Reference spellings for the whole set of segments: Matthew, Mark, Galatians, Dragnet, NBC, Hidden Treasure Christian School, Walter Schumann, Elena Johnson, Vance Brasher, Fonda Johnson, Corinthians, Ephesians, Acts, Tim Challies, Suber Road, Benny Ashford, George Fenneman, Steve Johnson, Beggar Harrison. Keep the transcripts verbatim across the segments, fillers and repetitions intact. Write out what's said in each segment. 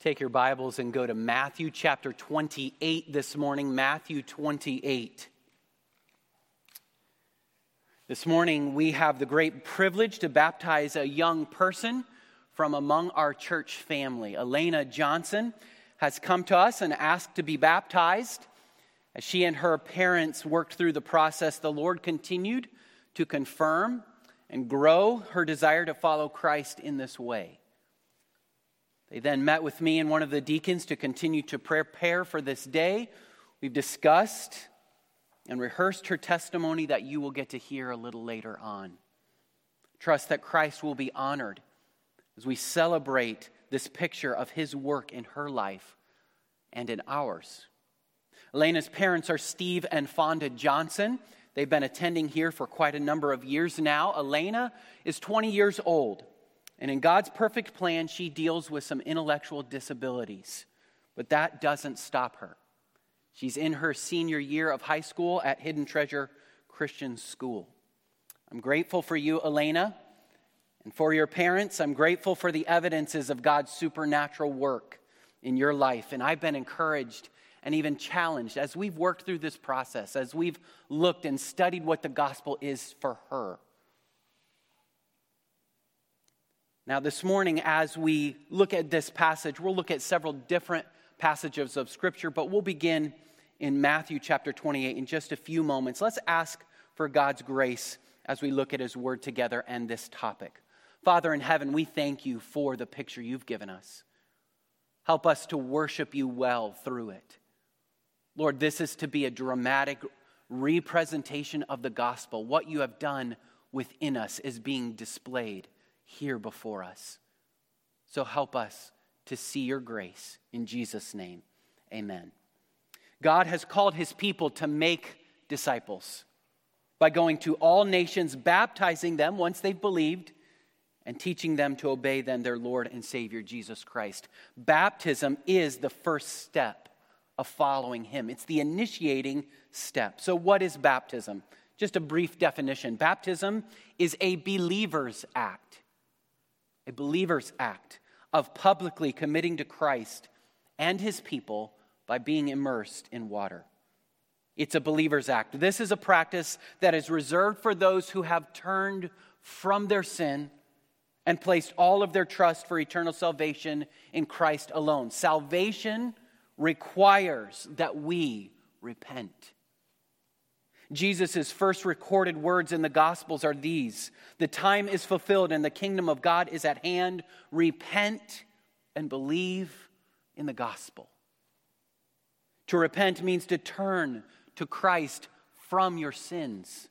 Take your Bibles and go to Matthew chapter twenty-eight this morning. Matthew twenty-eight. This morning we have the great privilege to baptize a young person from among our church family. Elena Johnson has come to us and asked to be baptized. As she and her parents worked through the process, the Lord continued to confirm and grow her desire to follow Christ in this way. They then met with me and one of the deacons to continue to prepare for this day. We've discussed and rehearsed her testimony that you will get to hear a little later on. Trust that Christ will be honored as we celebrate this picture of his work in her life and in ours. Elena's parents are Steve and Fonda Johnson. They've been attending here for quite a number of years now. Elena is twenty years old, and in God's perfect plan, she deals with some intellectual disabilities. But that doesn't stop her. She's in her senior year of high school at Hidden Treasure Christian School. I'm grateful for you, Elena, and for your parents. I'm grateful for the evidences of God's supernatural work in your life. And I've been encouraged and even challenged as we've worked through this process, as we've looked and studied what the gospel is for her. Now this morning, as we look at this passage, we'll look at several different passages of Scripture, but we'll begin in Matthew chapter twenty-eight in just a few moments. Let's ask for God's grace as we look at his word together and this topic. Father in heaven, we thank you for the picture you've given us. Help us to worship you well through it. Lord, this is to be a dramatic representation of the gospel. What you have done within us is being displayed here before us. So help us to see your grace. In Jesus' name, amen. God has called his people to make disciples by going to all nations, baptizing them once they've believed, and teaching them to obey then their Lord and Savior, Jesus Christ. Baptism is the first step of following him. It's the initiating step. So what is baptism? Just a brief definition. Baptism is a believer's act. A believer's act of publicly committing to Christ and his people by being immersed in water. It's a believer's act. This is a practice that is reserved for those who have turned from their sin and placed all of their trust for eternal salvation in Christ alone. Salvation requires that we repent. Jesus' first recorded words in the Gospels are these: "The time is fulfilled and the kingdom of God is at hand. Repent and believe in the gospel." To repent means to turn to Christ from your sins.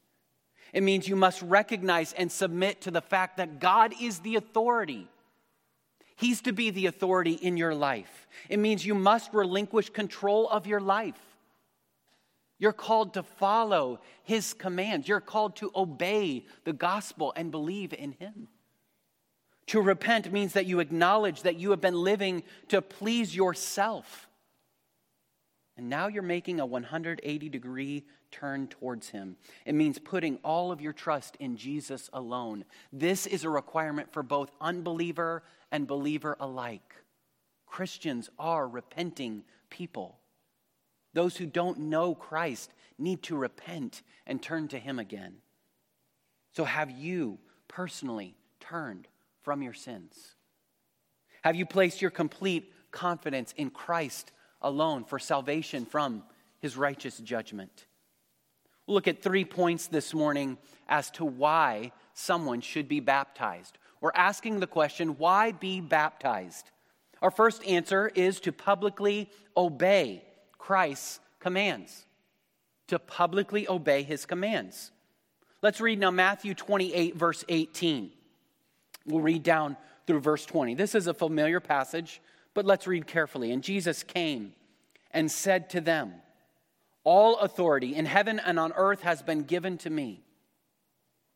It means you must recognize and submit to the fact that God is the authority. He's to be the authority in your life. It means you must relinquish control of your life. You're called to follow his commands. You're called to obey the gospel and believe in him. To repent means that you acknowledge that you have been living to please yourself. And now you're making a one hundred eighty degree turn towards him. It means putting all of your trust in Jesus alone. This is a requirement for both unbeliever and believer alike. Christians are repenting people. Those who don't know Christ need to repent and turn to him again. So have you personally turned from your sins? Have you placed your complete confidence in Christ alone for salvation from his righteous judgment? We'll look at three points this morning as to why someone should be baptized. We're asking the question, why be baptized? Our first answer is to publicly obey Christ's commands, to publicly obey his commands. Let's read now Matthew twenty-eight, verse eighteen. We'll read down through verse twenty. This is a familiar passage, but let's read carefully. "And Jesus came and said to them, 'All authority in heaven and on earth has been given to me.'"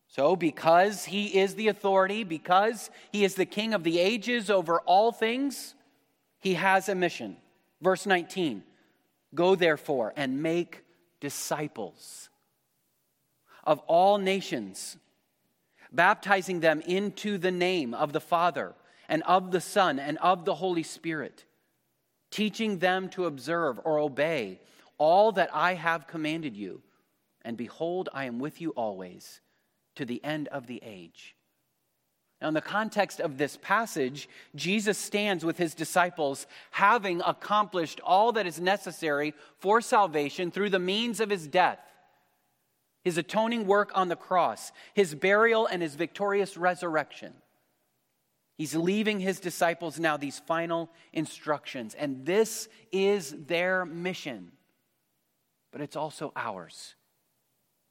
So because he is the authority, because he is the King of the ages over all things, he has a mission. Verse nineteen. "Go therefore and make disciples of all nations, baptizing them into the name of the Father and of the Son and of the Holy Spirit, teaching them to observe or obey all that I have commanded you. And behold, I am with you always to the end of the age." Now, in the context of this passage, Jesus stands with his disciples, having accomplished all that is necessary for salvation through the means of his death, his atoning work on the cross, his burial, and his victorious resurrection. He's leaving his disciples now these final instructions, and this is their mission, but it's also ours,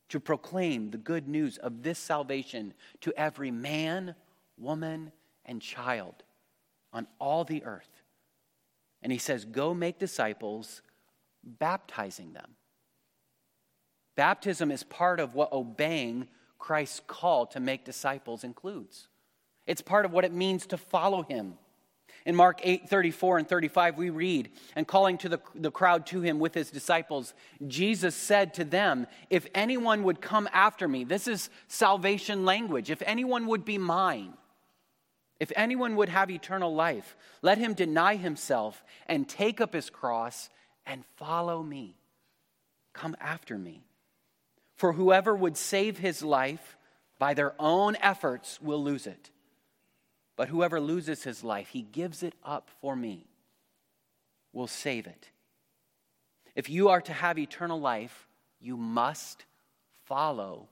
to proclaim the good news of this salvation to every man, woman, and child on all the earth. And he says, go make disciples, baptizing them. Baptism is part of what obeying Christ's call to make disciples includes. It's part of what it means to follow him. In Mark eight, thirty-four and thirty-five, we read, "And calling to the, the crowd to him with his disciples, Jesus said to them, 'If anyone would come after me,'" this is salvation language, "'if anyone would be mine, if anyone would have eternal life, let him deny himself and take up his cross and follow me." Come after me. "For whoever would save his life by their own efforts will lose it. But whoever loses his life, he gives it up for me, will save it." If you are to have eternal life, you must follow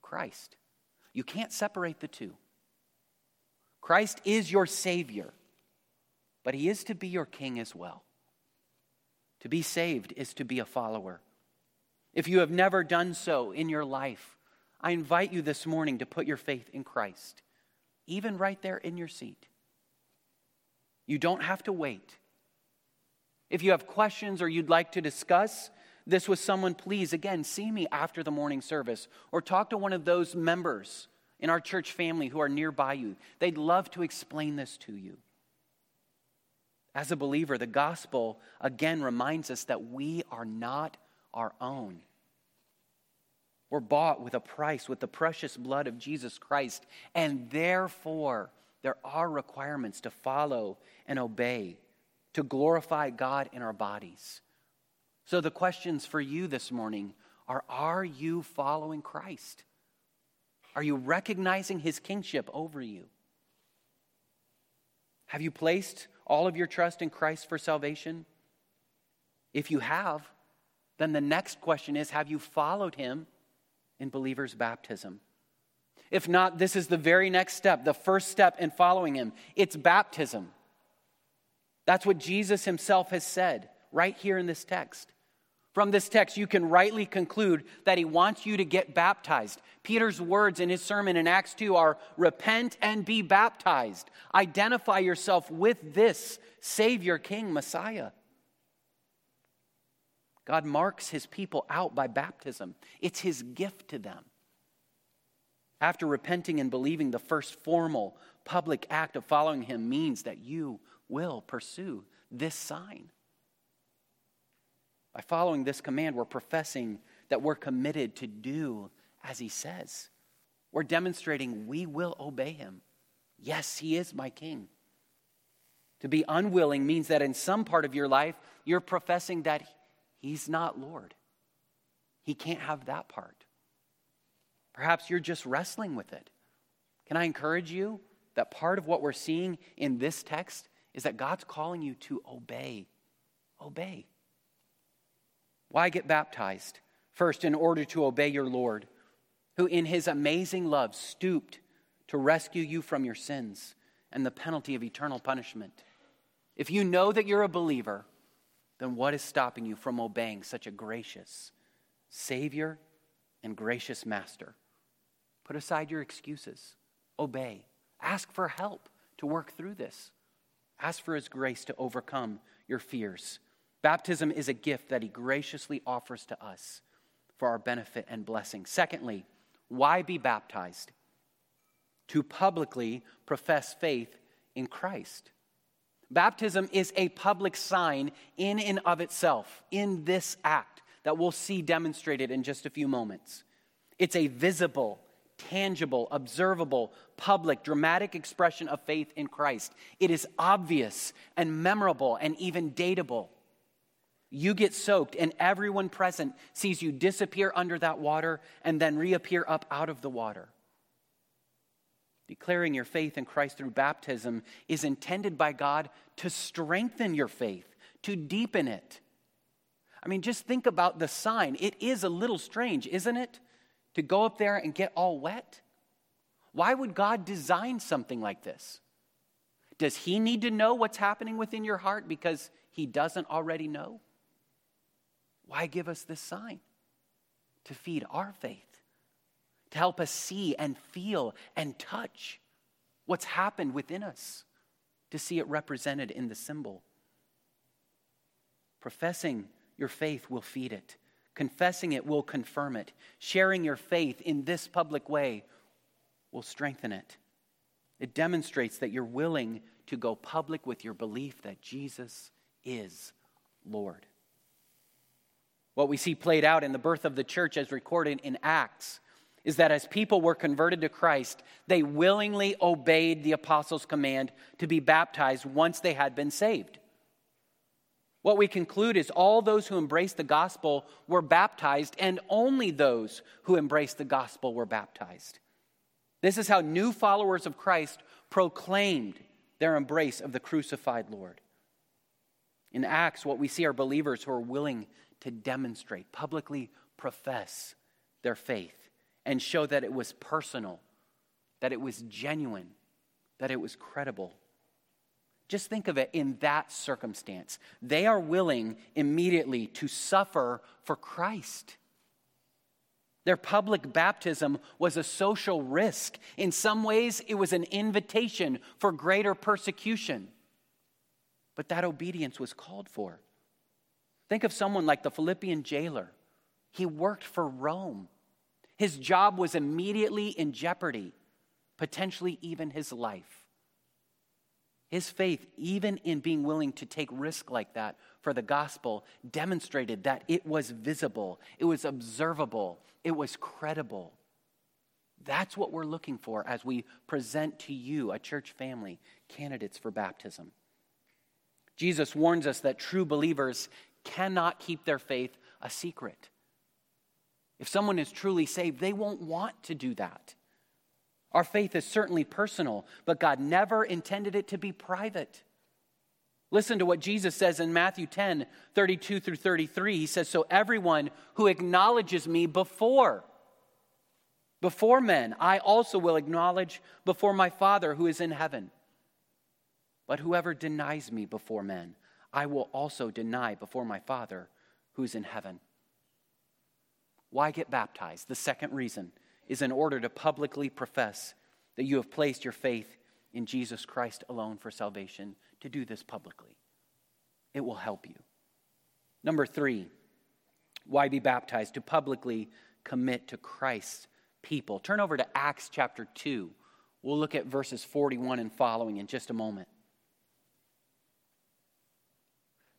Christ. You can't separate the two. Christ is your Savior, but he is to be your King as well. To be saved is to be a follower. If you have never done so in your life, I invite you this morning to put your faith in Christ, even right there in your seat. You don't have to wait. If you have questions or you'd like to discuss this with someone, please, again, see me after the morning service or talk to one of those members in our church family who are nearby you. They'd love to explain this to you. As a believer, the gospel again reminds us that we are not our own. We're bought with a price, with the precious blood of Jesus Christ, and therefore there are requirements to follow and obey, to glorify God in our bodies. So the questions for you this morning are, are you following Christ? Are you recognizing his kingship over you? Have you placed all of your trust in Christ for salvation? If you have, then the next question is, have you followed him in believers' baptism? If not, this is the very next step, the first step in following him. It's baptism. That's what Jesus himself has said right here in this text. From this text, you can rightly conclude that he wants you to get baptized. Peter's words in his sermon in Acts two are, repent and be baptized. Identify yourself with this Savior, King, Messiah. God marks his people out by baptism. It's his gift to them. After repenting and believing, the first formal public act of following him means that you will pursue this sign. By following this command, we're professing that we're committed to do as he says. We're demonstrating we will obey him. Yes, he is my King. To be unwilling means that in some part of your life, you're professing that he He's not Lord. He can't have that part. Perhaps you're just wrestling with it. Can I encourage you that part of what we're seeing in this text is that God's calling you to obey. Obey. Why get baptized? First, in order to obey your Lord, who in his amazing love stooped to rescue you from your sins and the penalty of eternal punishment. If you know that you're a believer, then what is stopping you from obeying such a gracious Savior and gracious Master? Put aside your excuses. Obey. Ask for help to work through this. Ask for his grace to overcome your fears. Baptism is a gift that he graciously offers to us for our benefit and blessing. Secondly, why be baptized? To publicly profess faith in Christ. Baptism is a public sign in and of itself, in this act that we'll see demonstrated in just a few moments. It's a visible, tangible, observable, public, dramatic expression of faith in Christ. It is obvious and memorable and even dateable. You get soaked and everyone present sees you disappear under that water and then reappear up out of the water. Declaring your faith in Christ through baptism is intended by God to strengthen your faith, to deepen it. I mean, just think about the sign. It is a little strange, isn't it? To go up there and get all wet? Why would God design something like this? Does he need to know what's happening within your heart because he doesn't already know? Why give us this sign? To feed our faith, to help us see and feel and touch what's happened within us, to see it represented in the symbol. Professing your faith will feed it. Confessing it will confirm it. Sharing your faith in this public way will strengthen it. It demonstrates that you're willing to go public with your belief that Jesus is Lord. What we see played out in the birth of the church as recorded in Acts is that as people were converted to Christ, they willingly obeyed the apostles' command to be baptized once they had been saved. What we conclude is all those who embraced the gospel were baptized, and only those who embraced the gospel were baptized. This is how new followers of Christ proclaimed their embrace of the crucified Lord. In Acts, what we see are believers who are willing to demonstrate, publicly profess their faith and show that it was personal, that it was genuine, that it was credible. Just think of it in that circumstance. They are willing immediately to suffer for Christ. Their public baptism was a social risk. In some ways, it was an invitation for greater persecution. But that obedience was called for. Think of someone like the Philippian jailer. He worked for Rome. His job was immediately in jeopardy, potentially even his life. His faith, even in being willing to take risk like that for the gospel, demonstrated that it was visible, it was observable, it was credible. That's what we're looking for as we present to you, a church family, candidates for baptism. Jesus warns us that true believers cannot keep their faith a secret. If someone is truly saved, they won't want to do that. Our faith is certainly personal, but God never intended it to be private. Listen to what Jesus says in Matthew ten, thirty-two through thirty-three. He says, so everyone who acknowledges me before, before men, I also will acknowledge before my Father who is in heaven. But whoever denies me before men, I will also deny before my Father who is in heaven. Why get baptized? The second reason is in order to publicly profess that you have placed your faith in Jesus Christ alone for salvation. To do this publicly, it will help you. Number three, why be baptized? To publicly commit to Christ's people. Turn over to Acts chapter two. We'll look at verses forty-one and following in just a moment.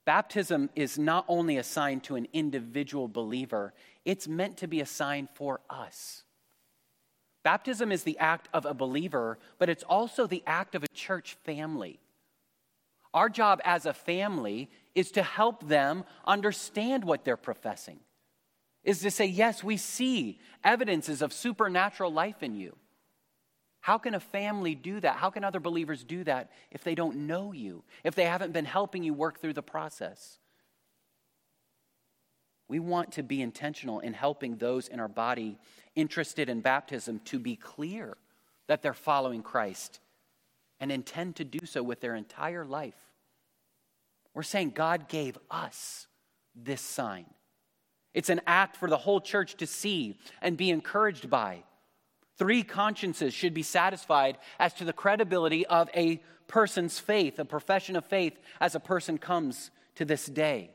Baptism is not only a sign to an individual believer, it's meant to be a sign for us. Baptism is the act of a believer, but it's also the act of a church family. Our job as a family is to help them understand what they're professing, is to say, yes, we see evidences of supernatural life in you. How can a family do that? How can other believers do that if they don't know you, if they haven't been helping you work through the process? We want to be intentional in helping those in our body interested in baptism to be clear that they're following Christ and intend to do so with their entire life. We're saying God gave us this sign. It's an act for the whole church to see and be encouraged by. Three consciences should be satisfied as to the credibility of a person's faith, a profession of faith as a person comes to this day.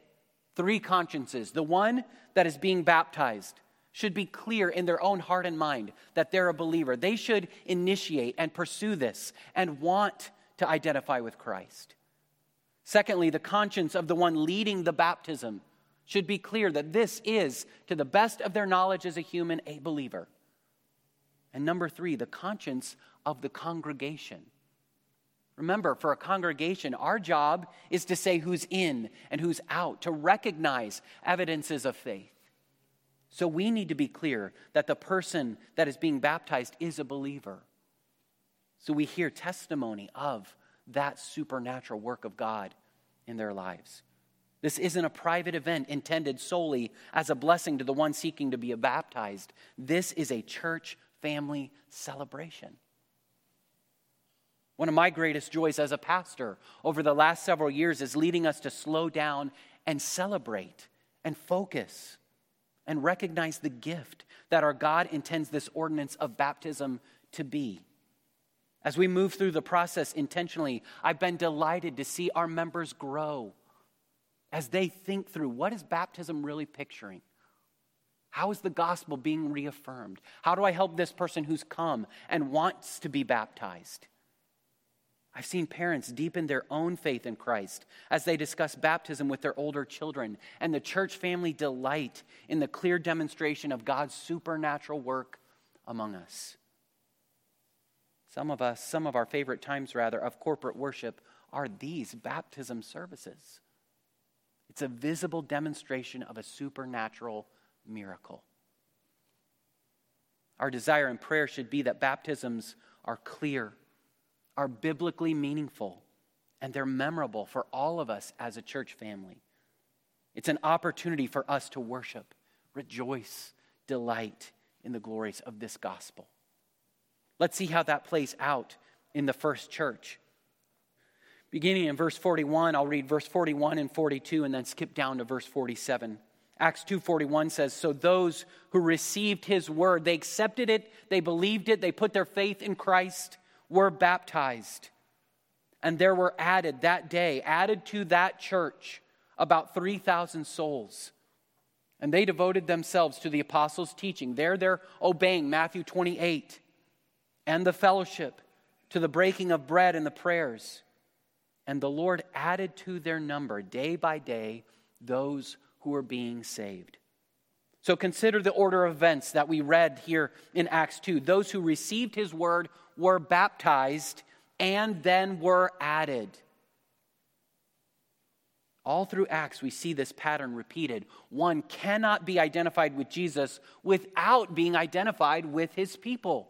Three consciences. The one that is being baptized should be clear in their own heart and mind that they're a believer. They should initiate and pursue this and want to identify with Christ. Secondly, the conscience of the one leading the baptism should be clear that this is, to the best of their knowledge as a human, a believer. And number three, the conscience of the congregation. Remember, for a congregation, our job is to say who's in and who's out, to recognize evidences of faith. So we need to be clear that the person that is being baptized is a believer. So we hear testimony of that supernatural work of God in their lives. This isn't a private event intended solely as a blessing to the one seeking to be baptized. This is a church family celebration. One of my greatest joys as a pastor over the last several years is leading us to slow down and celebrate and focus and recognize the gift that our God intends this ordinance of baptism to be. As we move through the process intentionally, I've been delighted to see our members grow as they think through what is baptism really picturing? How is the gospel being reaffirmed? How do I help this person who's come and wants to be baptized? I've seen parents deepen their own faith in Christ as they discuss baptism with their older children, and the church family delight in the clear demonstration of God's supernatural work among us. Some of us, some of our favorite times, rather, of corporate worship are these baptism services. It's a visible demonstration of a supernatural miracle. Our desire and prayer should be that baptisms are clear, are biblically meaningful, and they're memorable for all of us as a church family. It's an opportunity for us to worship, rejoice, delight in the glories of this gospel. Let's see how that plays out in the first church. Beginning in verse forty-one, I'll read verse forty-one and forty-two and then skip down to verse forty-seven. Acts two forty-one says, "So those who received his word," they accepted it, they believed it, they put their faith in Christ, "were baptized. And there were added that day, added to that church, about three thousand souls. And they devoted themselves to the apostles' teaching." There they're obeying Matthew twenty-eight. "And the fellowship, to the breaking of bread and the prayers. And the Lord added to their number day by day those who were being saved." So consider the order of events that we read here in Acts two. Those who received his word were baptized and then were added. All through Acts, we see this pattern repeated. One cannot be identified with Jesus without being identified with his people.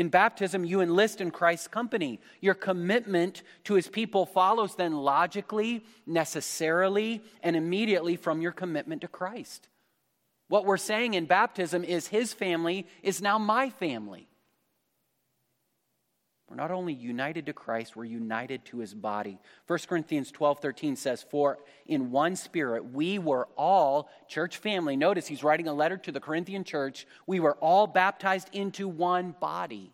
In baptism, you enlist in Christ's company. Your commitment to his people follows then logically, necessarily, and immediately from your commitment to Christ. What we're saying in baptism is his family is now my family. We're not only united to Christ, we're united to his body. First Corinthians twelve thirteen says, "For in one spirit we were all," church family, notice he's writing a letter to the Corinthian church, "we were all baptized into one body."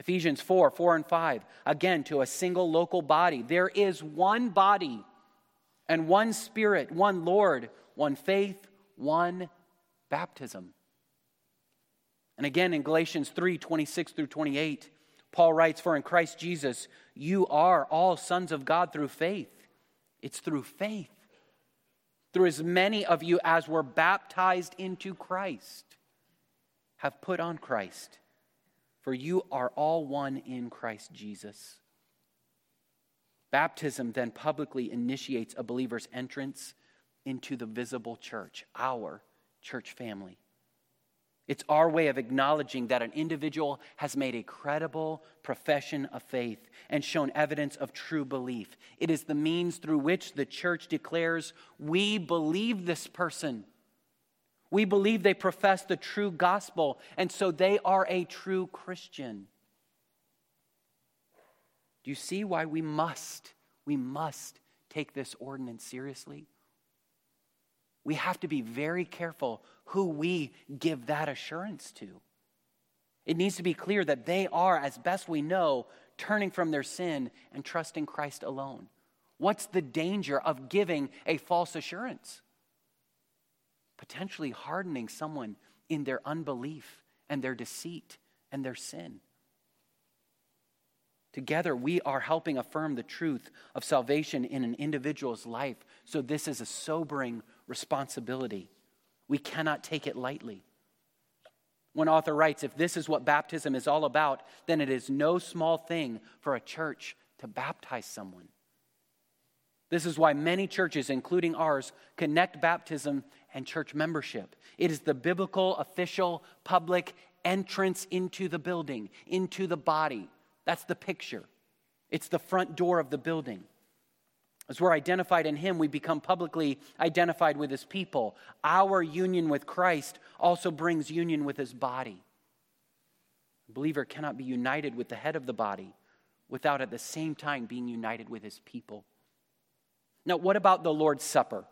Ephesians four, four and five, again, to a single local body. "There is one body and one spirit, one Lord, one faith, one baptism." And again, in Galatians three, twenty-six through twenty-eight, Paul writes, "For in Christ Jesus, you are all sons of God through faith." It's through faith. "Through as many of you as were baptized into Christ, have put on Christ. For you are all one in Christ Jesus." Baptism then publicly initiates a believer's entrance into the visible church, our church family. It's our way of acknowledging that an individual has made a credible profession of faith and shown evidence of true belief. It is the means through which the church declares, we believe this person. We believe they profess the true gospel, and so they are a true Christian. Do you see why we must, we must take this ordinance seriously? We have to be very careful who we give that assurance to. It needs to be clear that they are, as best we know, turning from their sin and trusting Christ alone. What's the danger of giving a false assurance? Potentially hardening someone in their unbelief and their deceit and their sin. Together, we are helping affirm the truth of salvation in an individual's life. So this is a sobering responsibility. We cannot take it lightly. One author writes, if this is what baptism is all about, then it is no small thing for a church to baptize someone. This is why many churches, including ours, connect baptism and church membership. It is the biblical, official, public entrance into the building, into the body. That's the picture. It's the front door of the building. As we're identified in him, we become publicly identified with his people. Our union with Christ also brings union with his body. A believer cannot be united with the head of the body without at the same time being united with his people. Now, what about the Lord's Supper?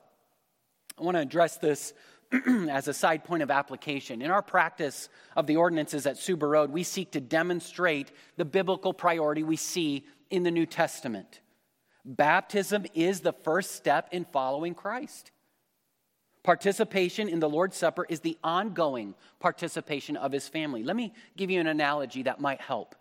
I want to address this as a side point of application. In our practice of the ordinances at Suber Road, we seek to demonstrate the biblical priority we see in the New Testament. Baptism is the first step in following Christ. Participation in the Lord's Supper is the ongoing participation of his family. Let me give you an analogy that might help.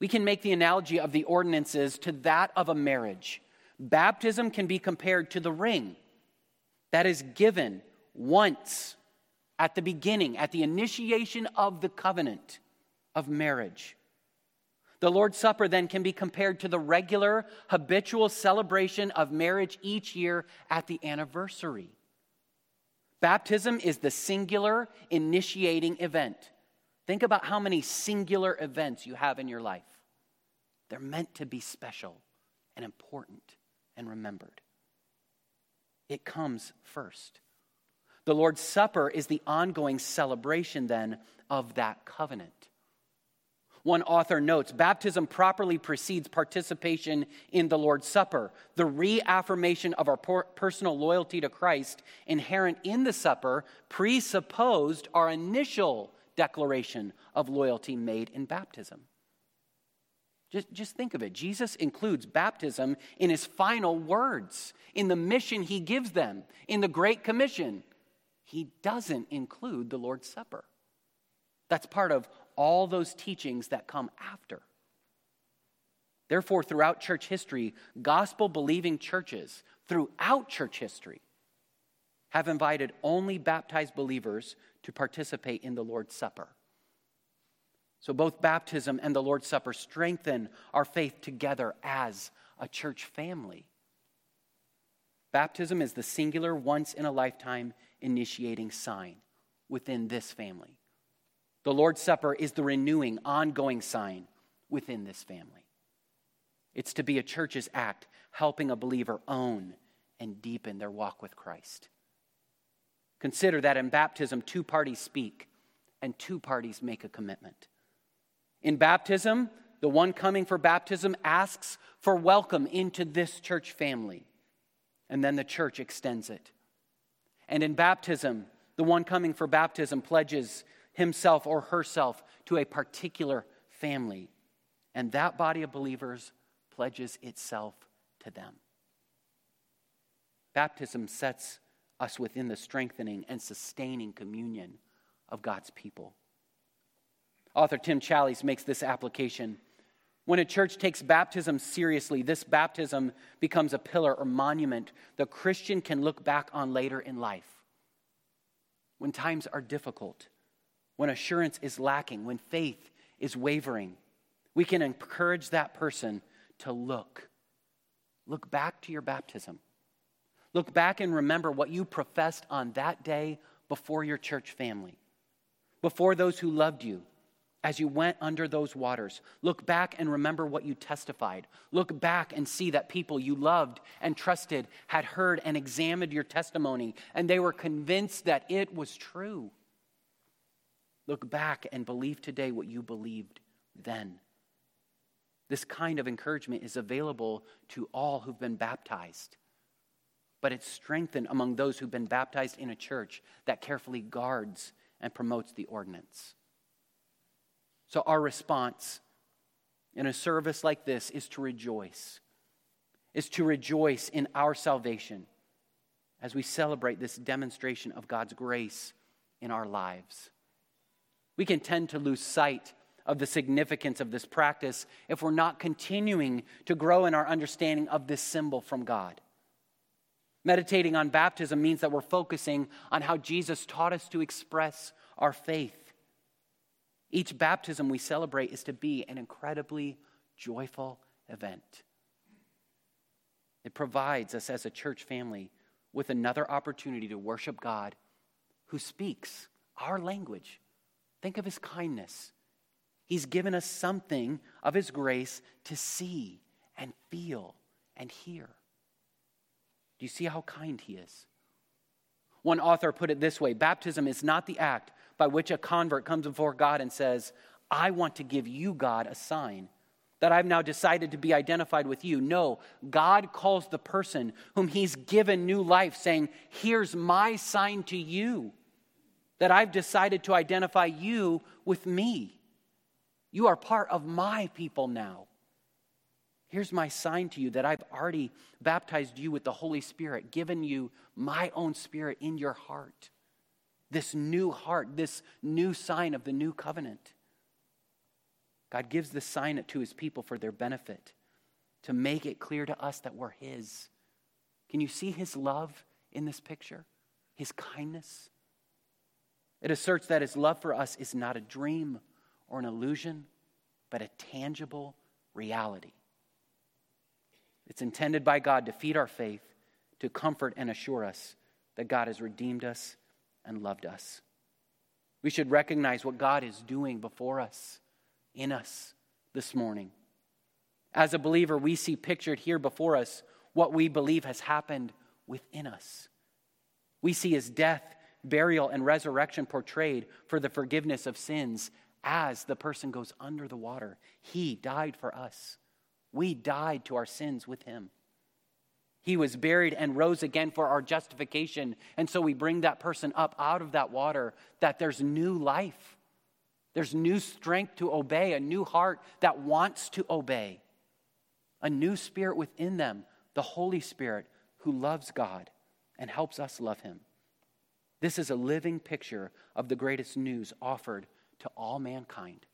We can make the analogy of the ordinances to that of a marriage. Baptism can be compared to the ring that is given once at the beginning, at the initiation of the covenant of marriage. The Lord's Supper then can be compared to the regular, habitual celebration of marriage each year at the anniversary. Baptism is the singular initiating event. Think about how many singular events you have in your life. They're meant to be special and important and remembered. It comes first. The Lord's Supper is the ongoing celebration then of that covenant. One author notes, baptism properly precedes participation in the Lord's Supper. The reaffirmation of our personal loyalty to Christ inherent in the supper presupposed our initial declaration of loyalty made in baptism. Just, just think of it. Jesus includes baptism in his final words, in the mission he gives them, in the Great Commission. He doesn't include the Lord's Supper. That's part of all those teachings that come after. Therefore, throughout church history, gospel-believing churches throughout church history have invited only baptized believers to participate in the Lord's Supper. So both baptism and the Lord's Supper strengthen our faith together as a church family. Baptism is the singular, once-in-a-lifetime initiating sign within this family. The Lord's Supper is the renewing, ongoing sign within this family. It's to be a church's act, helping a believer own and deepen their walk with Christ. Consider that in baptism, two parties speak and two parties make a commitment. In baptism, the one coming for baptism asks for welcome into this church family, and then the church extends it. And in baptism, the one coming for baptism pledges himself or herself to a particular family, and that body of believers pledges itself to them. Baptism sets us within the strengthening and sustaining communion of God's people. Author Tim Challies makes this application. When a church takes baptism seriously, this baptism becomes a pillar or monument the Christian can look back on later in life. When times are difficult, when assurance is lacking, when faith is wavering, we can encourage that person to look. Look back to your baptism. Look back and remember what you professed on that day before your church family, before those who loved you as you went under those waters. Look back and remember what you testified. Look back and see that people you loved and trusted had heard and examined your testimony, and they were convinced that it was true. Look back and believe today what you believed then. This kind of encouragement is available to all who've been baptized, but it's strengthened among those who've been baptized in a church that carefully guards and promotes the ordinance. So our response in a service like this is to rejoice, is to rejoice in our salvation as we celebrate this demonstration of God's grace in our lives. We can tend to lose sight of the significance of this practice if we're not continuing to grow in our understanding of this symbol from God. Meditating on baptism means that we're focusing on how Jesus taught us to express our faith. Each baptism we celebrate is to be an incredibly joyful event. It provides us as a church family with another opportunity to worship God who speaks our language. Think of his kindness. He's given us something of his grace to see and feel and hear. Do you see how kind he is? One author put it this way: baptism is not the act by which a convert comes before God and says, "I want to give you, God, a sign that I've now decided to be identified with you." No, God calls the person whom he's given new life, saying, "Here's my sign to you, that I've decided to identify you with me. You are part of my people now. Here's my sign to you that I've already baptized you with the Holy Spirit, given you my own spirit in your heart." This new heart, this new sign of the new covenant. God gives the sign to his people for their benefit, to make it clear to us that we're his. Can you see his love in this picture? His kindness? It asserts that his love for us is not a dream or an illusion, but a tangible reality. It's intended by God to feed our faith, to comfort and assure us that God has redeemed us and loved us. We should recognize what God is doing before us, in us this morning. As a believer, we see pictured here before us what we believe has happened within us. We see his death, burial, and resurrection portrayed for the forgiveness of sins as the person goes under the water. He died for us. We died to our sins with him. He was buried and rose again for our justification. And so we bring that person up out of that water, that there's new life. There's new strength to obey, a new heart that wants to obey, a new spirit within them, the Holy Spirit who loves God and helps us love him. This is a living picture of the greatest news offered to all mankind.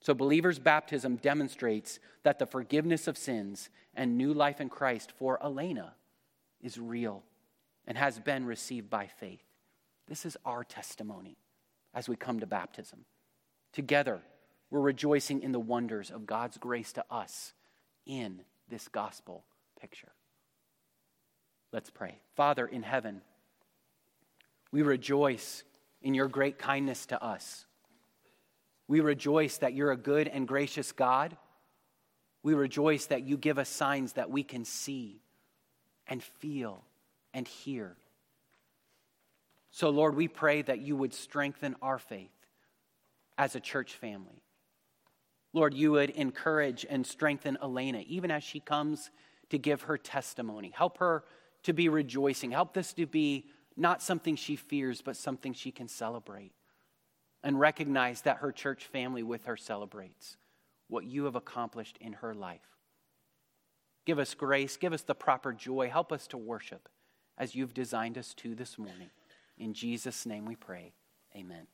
So believers' baptism demonstrates that the forgiveness of sins and new life in Christ for Elena is real and has been received by faith. This is our testimony as we come to baptism. Together, we're rejoicing in the wonders of God's grace to us in this gospel picture. Let's pray. Father in heaven, we rejoice in your great kindness to us. We rejoice that you're a good and gracious God. We rejoice that you give us signs that we can see and feel and hear. So, Lord, we pray that you would strengthen our faith as a church family. Lord, you would encourage and strengthen Elena, even as she comes to give her testimony. Help her to be rejoicing. Help this to be not something she fears, but something she can celebrate. And recognize that her church family with her celebrates what you have accomplished in her life. Give us grace. Give us the proper joy. Help us to worship as you've designed us to this morning. In Jesus' name we pray. Amen.